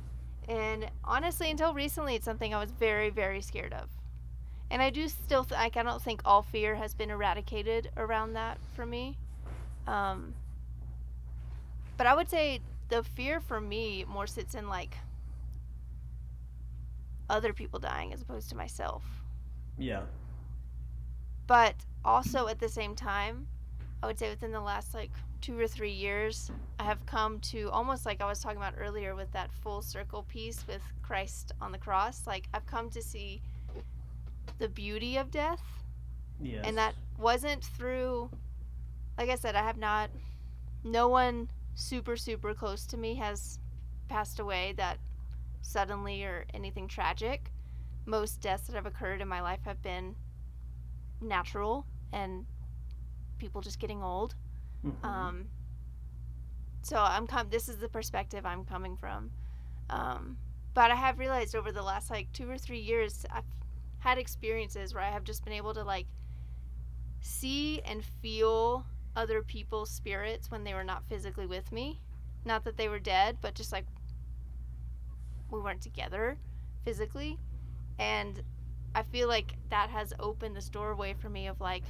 And honestly, until recently, it's something I was very, very scared of. And I do still, I don't think all fear has been eradicated around that for me. But I would say the fear for me more sits in like other people dying as opposed to myself. Yeah. But also at the same time, I would say within the last like 2 or 3 years, I have come to almost like I was talking about earlier with that full circle piece with Christ on the cross. Like I've come to see the beauty of death. Yes. And that wasn't through, like I said, I have not, no one super, super close to me has passed away that suddenly or anything tragic. Most deaths that have occurred in my life have been natural and people just getting old. Mm-hmm. So this is the perspective I'm coming from. But I have realized over the last like 2 or 3 years, I've had experiences where I have just been able to like see and feel other people's spirits when they were not physically with me. Not that they were dead, but just like we weren't together physically. And I feel like that has opened this doorway for me of like,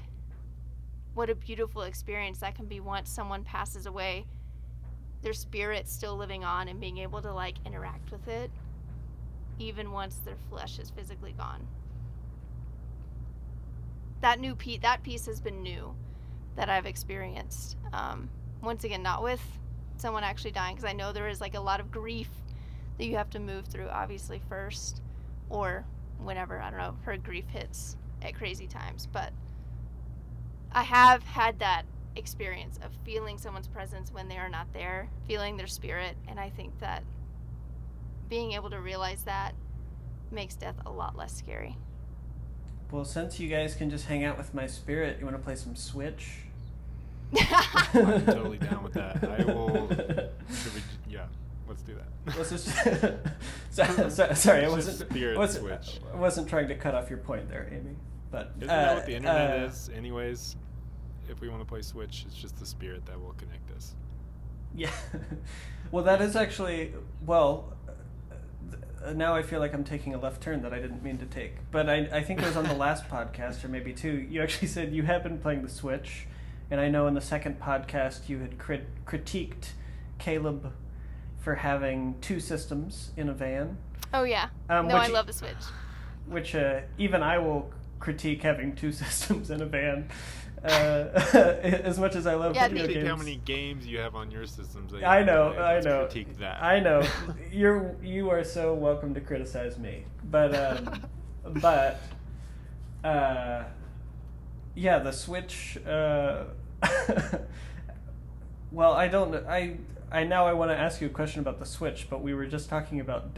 what a beautiful experience that can be once someone passes away, their spirit's still living on and being able to like interact with it, even once their flesh is physically gone. That piece has been new that I've experienced. Once again, not with someone actually dying, because I know there is like a lot of grief that you have to move through, obviously, first, or whenever, I don't know, her grief hits at crazy times. But I have had that experience of feeling someone's presence when they are not there, feeling their spirit, and I think that being able to realize that makes death a lot less scary. Well, since you guys can just hang out with my spirit, you want to play some Switch? I'm totally down with that. I will. Yeah, let's do that. Let's just. Sorry, I wasn't trying to cut off your point there, Amy. But isn't that what the internet is? Anyways, if we want to play Switch, it's just the spirit that will connect us. Yeah. Well, that is actually now I feel like I'm taking a left turn that I didn't mean to take. But I think it was on the last podcast, or maybe two, you actually said you have been playing the Switch. And I know in the second podcast you had critiqued Caleb for having two systems in a van. Oh, yeah. I love the Switch. which even I will critique having two systems in a van. As much as I love video games, how many games you have on your systems? That you I know. Critique that. I know. You are so welcome to criticize me, but yeah, the Switch. Well, I don't. I now I want to ask you a question about the Switch, but we were just talking about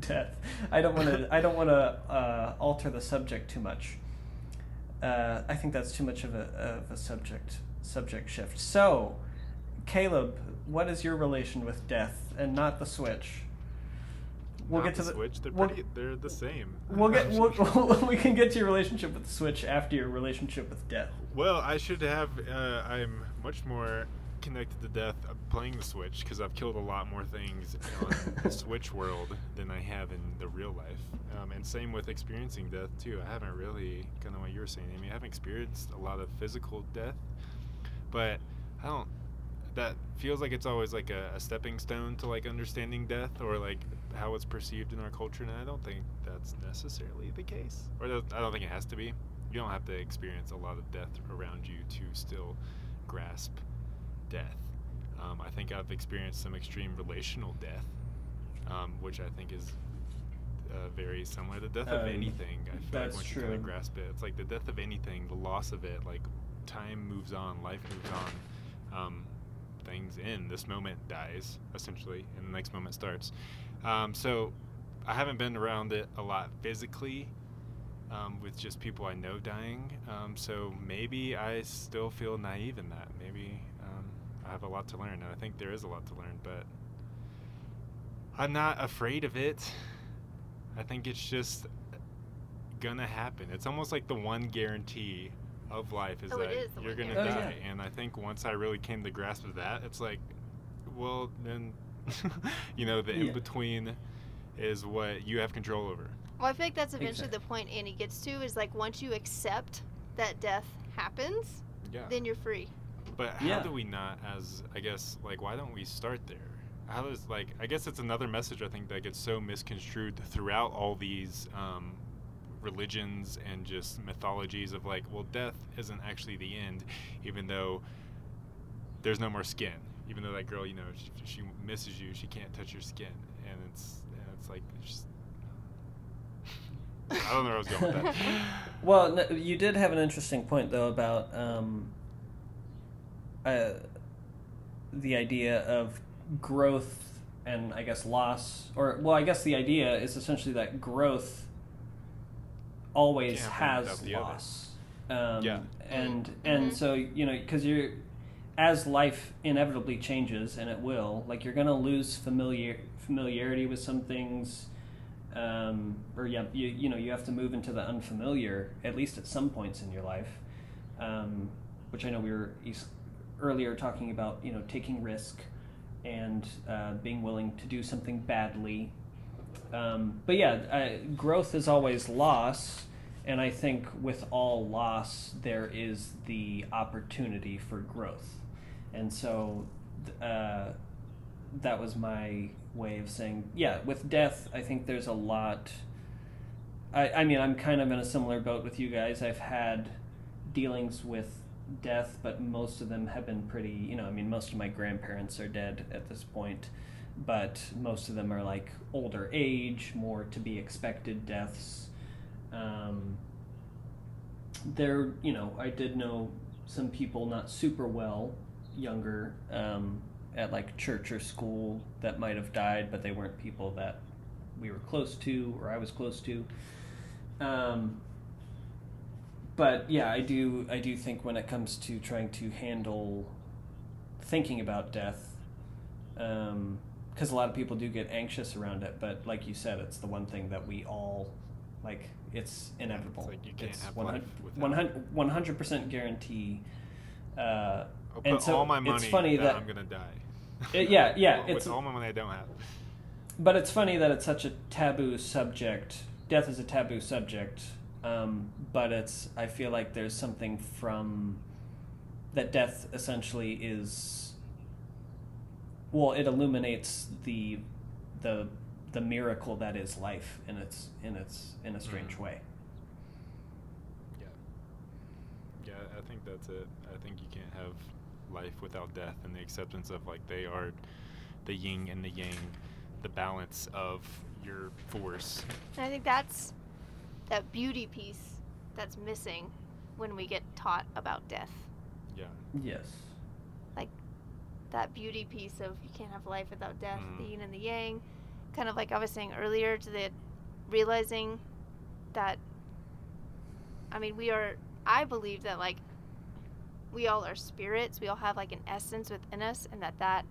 death. I don't want to alter the subject too much. I think that's too much of a subject shift. So, Caleb, what is your relation with death and not the Switch? We'll get to the Switch. They're the same. We can get to your relationship with the Switch after your relationship with death. Well, I should have. I'm much more connected to death playing the Switch because I've killed a lot more things on the Switch world than I have in the real life, and same with experiencing death too. I haven't really, kind of what you were saying, I mean, I haven't experienced a lot of physical death, but I don't, that feels like it's always like a stepping stone to like understanding death or like how it's perceived in our culture, and I don't think that's necessarily the case, or I don't think it has to be. You don't have to experience a lot of death around you to still grasp death. I think I've experienced some extreme relational death, which I think is very similar to the death of anything. I feel that's like once true. You kind of grasp it, it's like the death of anything, the loss of it, like time moves on, life moves on, things end. This moment dies, essentially, and the next moment starts. So I haven't been around it a lot physically, with just people I know dying, so maybe I still feel naive in that. Maybe I have a lot to learn, and I think there is a lot to learn, but I'm not afraid of it. I think it's just gonna happen. It's almost like the one guarantee of life is that you're gonna die, and I think once I really came to grasp of that, it's like, well, then, you know, the in-between is what you have control over. Well, I feel like that's eventually the point Annie gets to, is like once you accept that death happens, then you're free. But how do we not, as, I guess, like, why don't we start there? How does, like, I guess it's another message, I think, that gets so misconstrued throughout all these religions and just mythologies of, like, well, death isn't actually the end, even though there's no more skin. Even though that girl, you know, she misses you, she can't touch your skin. And it's like, it's just, I don't know where I was going with that. Well, no, you did have an interesting point, though, about the idea of growth and, I guess, loss, or, well, I guess the idea is essentially that growth always has loss. And so, you know, because you're, as life inevitably changes, and it will, like, you're going to lose familiarity with some things, you know, you have to move into the unfamiliar, at least at some points in your life, which I know we were earlier talking about, you know, taking risk and being willing to do something badly. But yeah, growth is always loss, and I think with all loss there is the opportunity for growth. And so that was my way of saying, yeah, with death I think there's a lot. I mean, I'm kind of in a similar boat with you guys. I've had dealings with death, but most of them have been pretty, you know, I mean, most of my grandparents are dead at this point, but most of them are like older age, more to be expected deaths. There, you know, I did know some people not super well, younger, at like church or school that might have died, but they weren't people that we were close to, or I was close to. But yeah, I do think when it comes to trying to handle thinking about death, because a lot of people do get anxious around it, but like you said, it's the one thing that we all, like, it's inevitable. It's like you can't have life without 100% guarantee. I'll put all my money that I'm going to die. It's all my money I don't have. But it's funny that it's such a taboo subject. Death is a taboo subject. But it's, I feel like there's something from that death essentially is, well, it illuminates the the miracle that is life in a strange way. Yeah, I think that's it. I think you can't have life without death, and the acceptance of, like, they are the yin and the yang, the balance of your force. And I think that's that beauty piece that's missing when we get taught about death. Yeah. Yes. Like that beauty piece of you can't have life without death, the yin and the yang. Kind of like I was saying earlier, to the realizing that, I mean, I believe that, like, we all are spirits. We all have, like, an essence within us, and that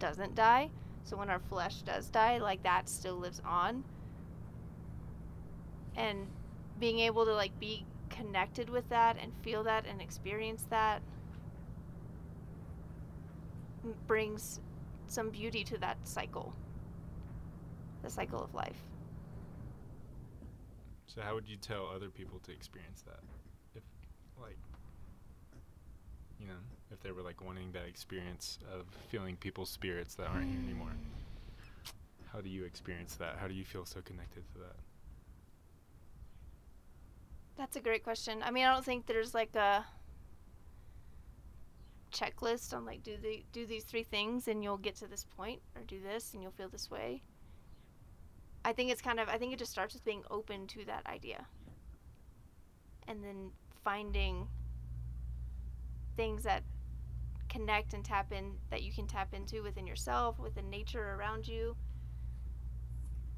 doesn't die. So when our flesh does die, like, that still lives on. And being able to, like, be connected with that and feel that and experience that brings some beauty to that cycle, the cycle of life. So how would you tell other people to experience that? If, like, you know, if they were, like, wanting that experience of feeling people's spirits that aren't here anymore, how do you experience that? How do you feel so connected to that? That's a great question. I mean, I don't think there's, like, a checklist on, like, do these three things and you'll get to this point, or do this and you'll feel this way. I think it's kind of, I think it just starts with being open to that idea, and then finding things that connect and tap in, that you can tap into within yourself, within nature around you.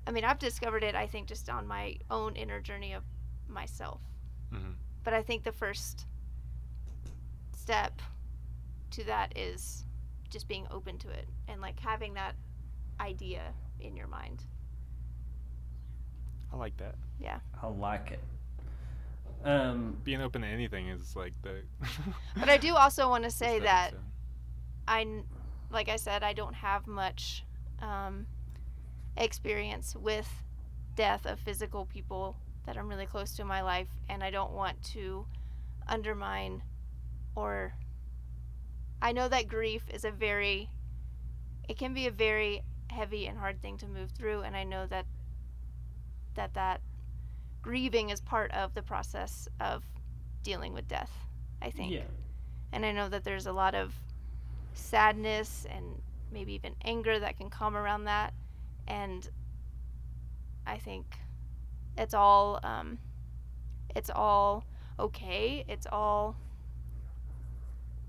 I mean, I've discovered it, I think, just on my own inner journey of myself. Mm-hmm. But I think the first step to that is just being open to it and, like, having that idea in your mind. I like that. Yeah. I like it. Being open to anything is, like, the... But I do also want to say that like I said, I don't have much experience with death of physical people that I'm really close to in my life, and I don't want to undermine or... I know that grief is it can be a very heavy and hard thing to move through, and I know that grieving is part of the process of dealing with death, I think. Yeah. And I know that there's a lot of sadness and maybe even anger that can come around that. And I think it's all okay. It's all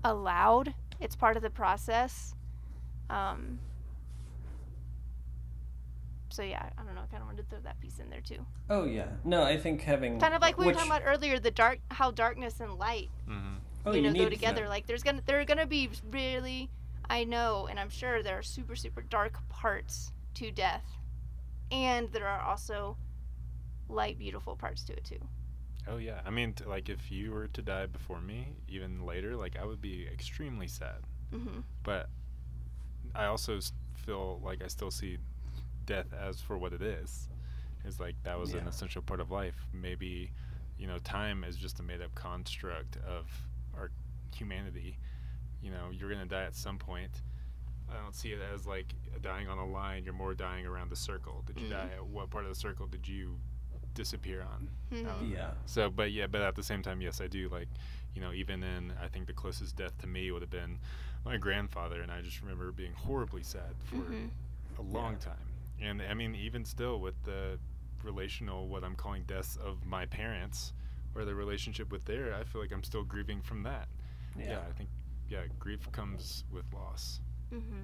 allowed. It's part of the process. So yeah, I don't know. I kind of wanted to throw that piece in there too. Oh yeah, no, I think having kind of like we were talking about earlier, how darkness and light, go together. Yeah. Like there are gonna be really, I know, and I'm sure there are super super dark parts to death, and there are also light beautiful parts to it too. Oh yeah, I mean, like if you were to die before me, even later, like I would be extremely sad. Mm-hmm. But I also feel like I still see death as for what it is. It's like that was an essential part of life. Maybe, you know, time is just a made-up construct of our humanity. You know, you're gonna die at some point. I don't see it as like dying on a line. You're more dying around the circle. Did you die at what part of the circle did you disappear on? So but at the same time, yes, I do, like, you know, even in, I think the closest death to me would have been my grandfather, and I just remember being horribly sad for a long time. And, I mean, even still with the relational, what I'm calling deaths of my parents, or the relationship with their, I feel like I'm still grieving from that. Yeah, I think, grief comes with loss. Mm-hmm.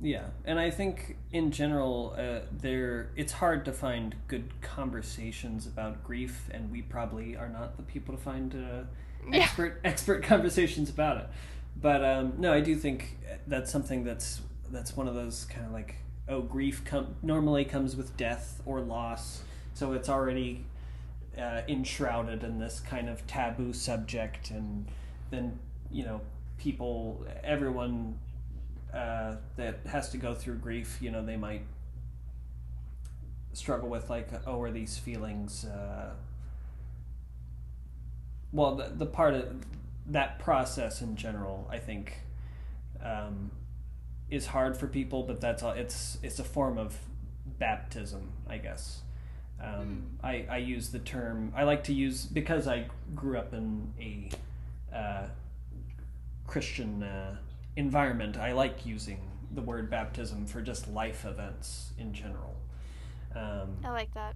Yeah, and I think in general, it's hard to find good conversations about grief, and we probably are not the people to find expert conversations about it. But, no, I do think that's something that's one of those kind of like, oh, grief normally comes with death or loss, so it's already enshrouded in this kind of taboo subject, and then, you know, everyone that has to go through grief, you know, they might struggle with, like, oh, are these feelings, well, the part of that process in general, I think, is hard for people, but that's all. It's a form of baptism, I guess. I use the term, I like to use, because I grew up in a Christian environment, I like using the word baptism for just life events in general. I like that.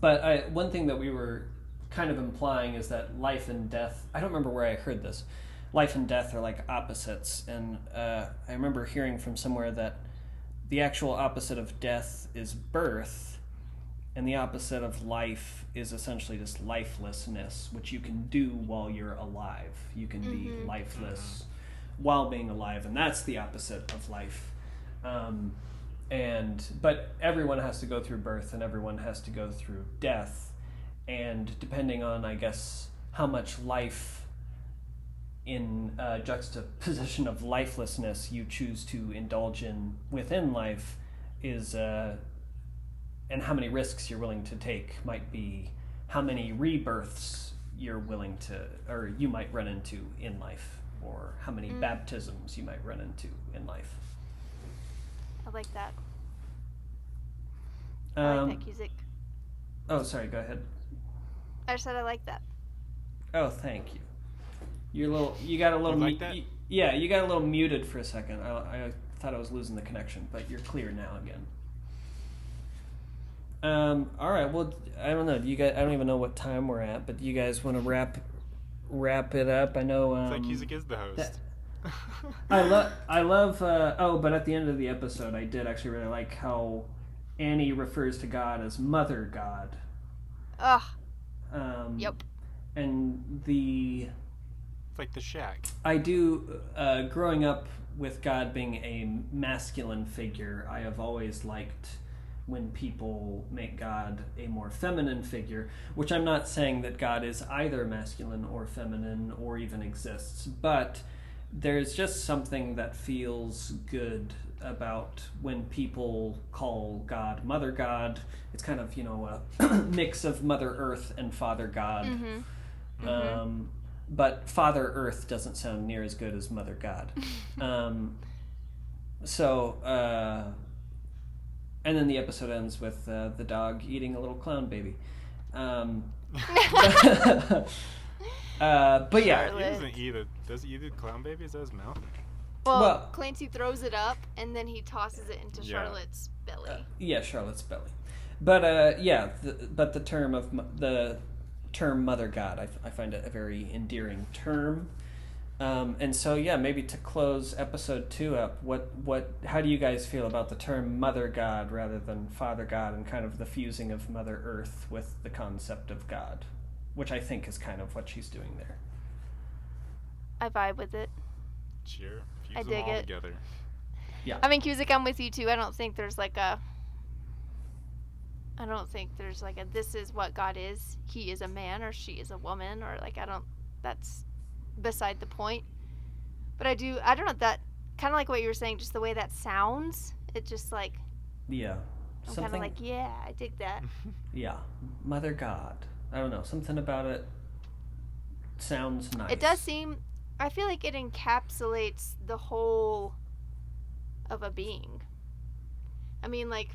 But one thing that we were kind of implying is that life and death, I don't remember where I heard this, life and death are like opposites, and I remember hearing from somewhere that the actual opposite of death is birth, and the opposite of life is essentially just lifelessness, which you can do while you're alive. You can be lifeless while being alive, and that's the opposite of life. But everyone has to go through birth, and everyone has to go through death, and depending on, I guess, how much life in juxtaposition of lifelessness you choose to indulge in within life is... and how many risks you're willing to take might be how many rebirths you're willing to, or you might run into in life, or how many baptisms you might run into in life. I like that. I like that, Cusick. Oh, sorry, go ahead. I said I like that. Oh, thank you. You got a little muted for a second. I thought I was losing the connection, but you're clear now again. All right. Well, I don't know. Do you guys? I don't even know what time we're at. But do you guys want to wrap it up? I know. It's like Cusick is the host. I love. But at the end of the episode, I did actually really like how Annie refers to God as Mother God. Yep. And it's like the Shack. I do. Growing up with God being a masculine figure, I have always liked when people make God a more feminine figure, which I'm not saying that God is either masculine or feminine or even exists, but there's just something that feels good about when people call God Mother God. It's kind of, a mix of Mother Earth and Father God. Mm-hmm. But Father Earth doesn't sound near as good as Mother God. And then the episode ends with the dog eating a little clown baby. But yeah. He doesn't eat it. Does he eat a clown baby? Is that his mouth? Well, Clancy throws it up, and then he tosses it into Charlotte's belly. Charlotte's belly. But the term Mother God, I find it a very endearing term. And so, maybe to close episode 2 up, how do you guys feel about the term Mother God rather than Father God, and kind of the fusing of Mother Earth with the concept of God, which I think is kind of what she's doing there. I vibe with it. Sure. Fuse I dig all it. Together. Yeah. I mean, Cusick, I'm with you too. I don't think there's like a this is what God is. He is a man, or she is a woman, or that's beside the point. But I don't know, that kind of like what you were saying, just the way that sounds, it just like, yeah, I'm kind of like, yeah, I dig that. Yeah, Mother God, I don't know, something about it sounds nice. It does seem, I feel like it encapsulates the whole of a being. I mean, like,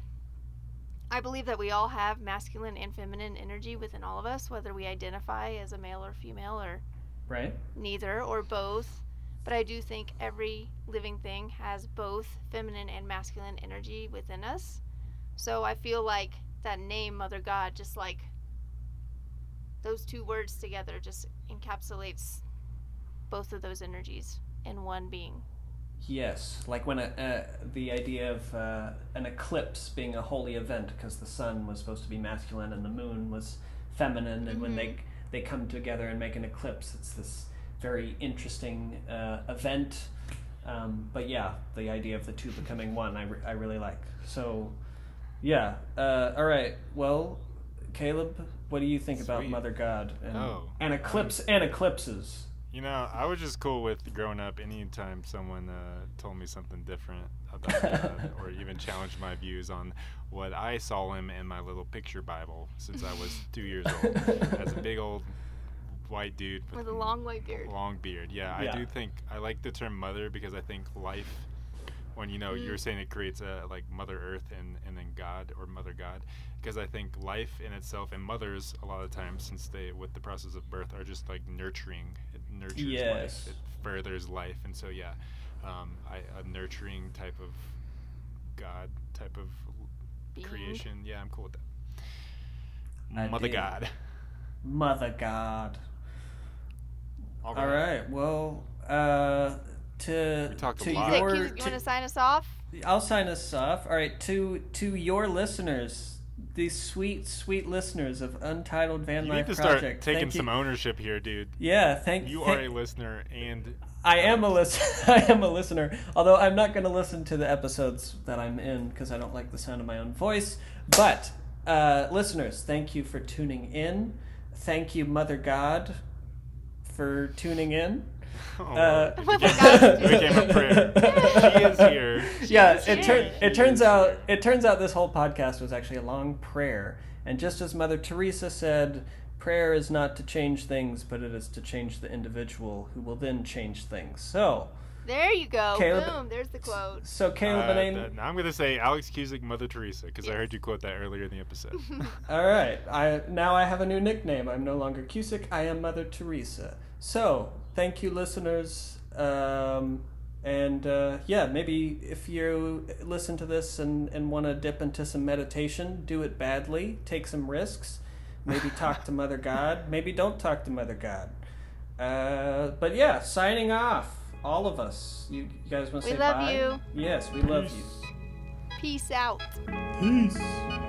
I believe that we all have masculine and feminine energy within all of us, whether we identify as a male or female or right? Neither or both. But I do think every living thing has both feminine and masculine energy within us. So I feel like that name, Mother God, just like those two words together just encapsulates both of those energies in one being. Yes, like when the idea of an eclipse being a holy event, because the sun was supposed to be masculine and the moon was feminine, and when they come together and make an eclipse. It's this very interesting event. But yeah, the idea of the two becoming one, I really like. So, yeah. All right. Well, Caleb, what do you think about Mother God and eclipse and eclipses? I was just cool with growing up anytime someone told me something different about God or even challenged my views on what I saw him in my little picture Bible since I was 2 years old as a big old white dude with a long white beard. Yeah, yeah, I do think I like the term mother because I think life when, you know, you were saying it creates a, like, Mother Earth and then God, or Mother God, because I think life in itself, and mothers a lot of times, since they, with the process of birth, are just like nurturing. It nurtures life. It furthers life. And so, yeah, a nurturing type of God, type of being. Creation. Yeah, I'm cool with that. Mother God. All right. Well, you want to sign us off? I'll sign us off. All right, to your listeners, these sweet, sweet listeners of Untitled Van Life Project. You need to start taking some ownership here, dude. Yeah, thank you. You are a listener, and I am a listener. I am a listener. Although I'm not going to listen to the episodes that I'm in because I don't like the sound of my own voice. But listeners, thank you for tuning in. Thank you, Mother God, for tuning in. Oh my God! It became a prayer. She is here. It turns out this whole podcast was actually a long prayer, and just as Mother Teresa said, prayer is not to change things, but it is to change the individual, who will then change things. So there you go. Caleb, boom. There's the quote. So Caleb and Amy. Now I'm going to say Alex Cusick, Mother Teresa, because I heard you quote that earlier in the episode. All right. I have a new nickname. I'm no longer Cusick. I am Mother Teresa. So, thank you, listeners, maybe if you listen to this and want to dip into some meditation, do it badly, take some risks, maybe talk to Mother God, maybe don't talk to Mother God. But yeah, signing off, all of us. You guys want to say bye? We love you. Yes, we love you. Peace out. Peace.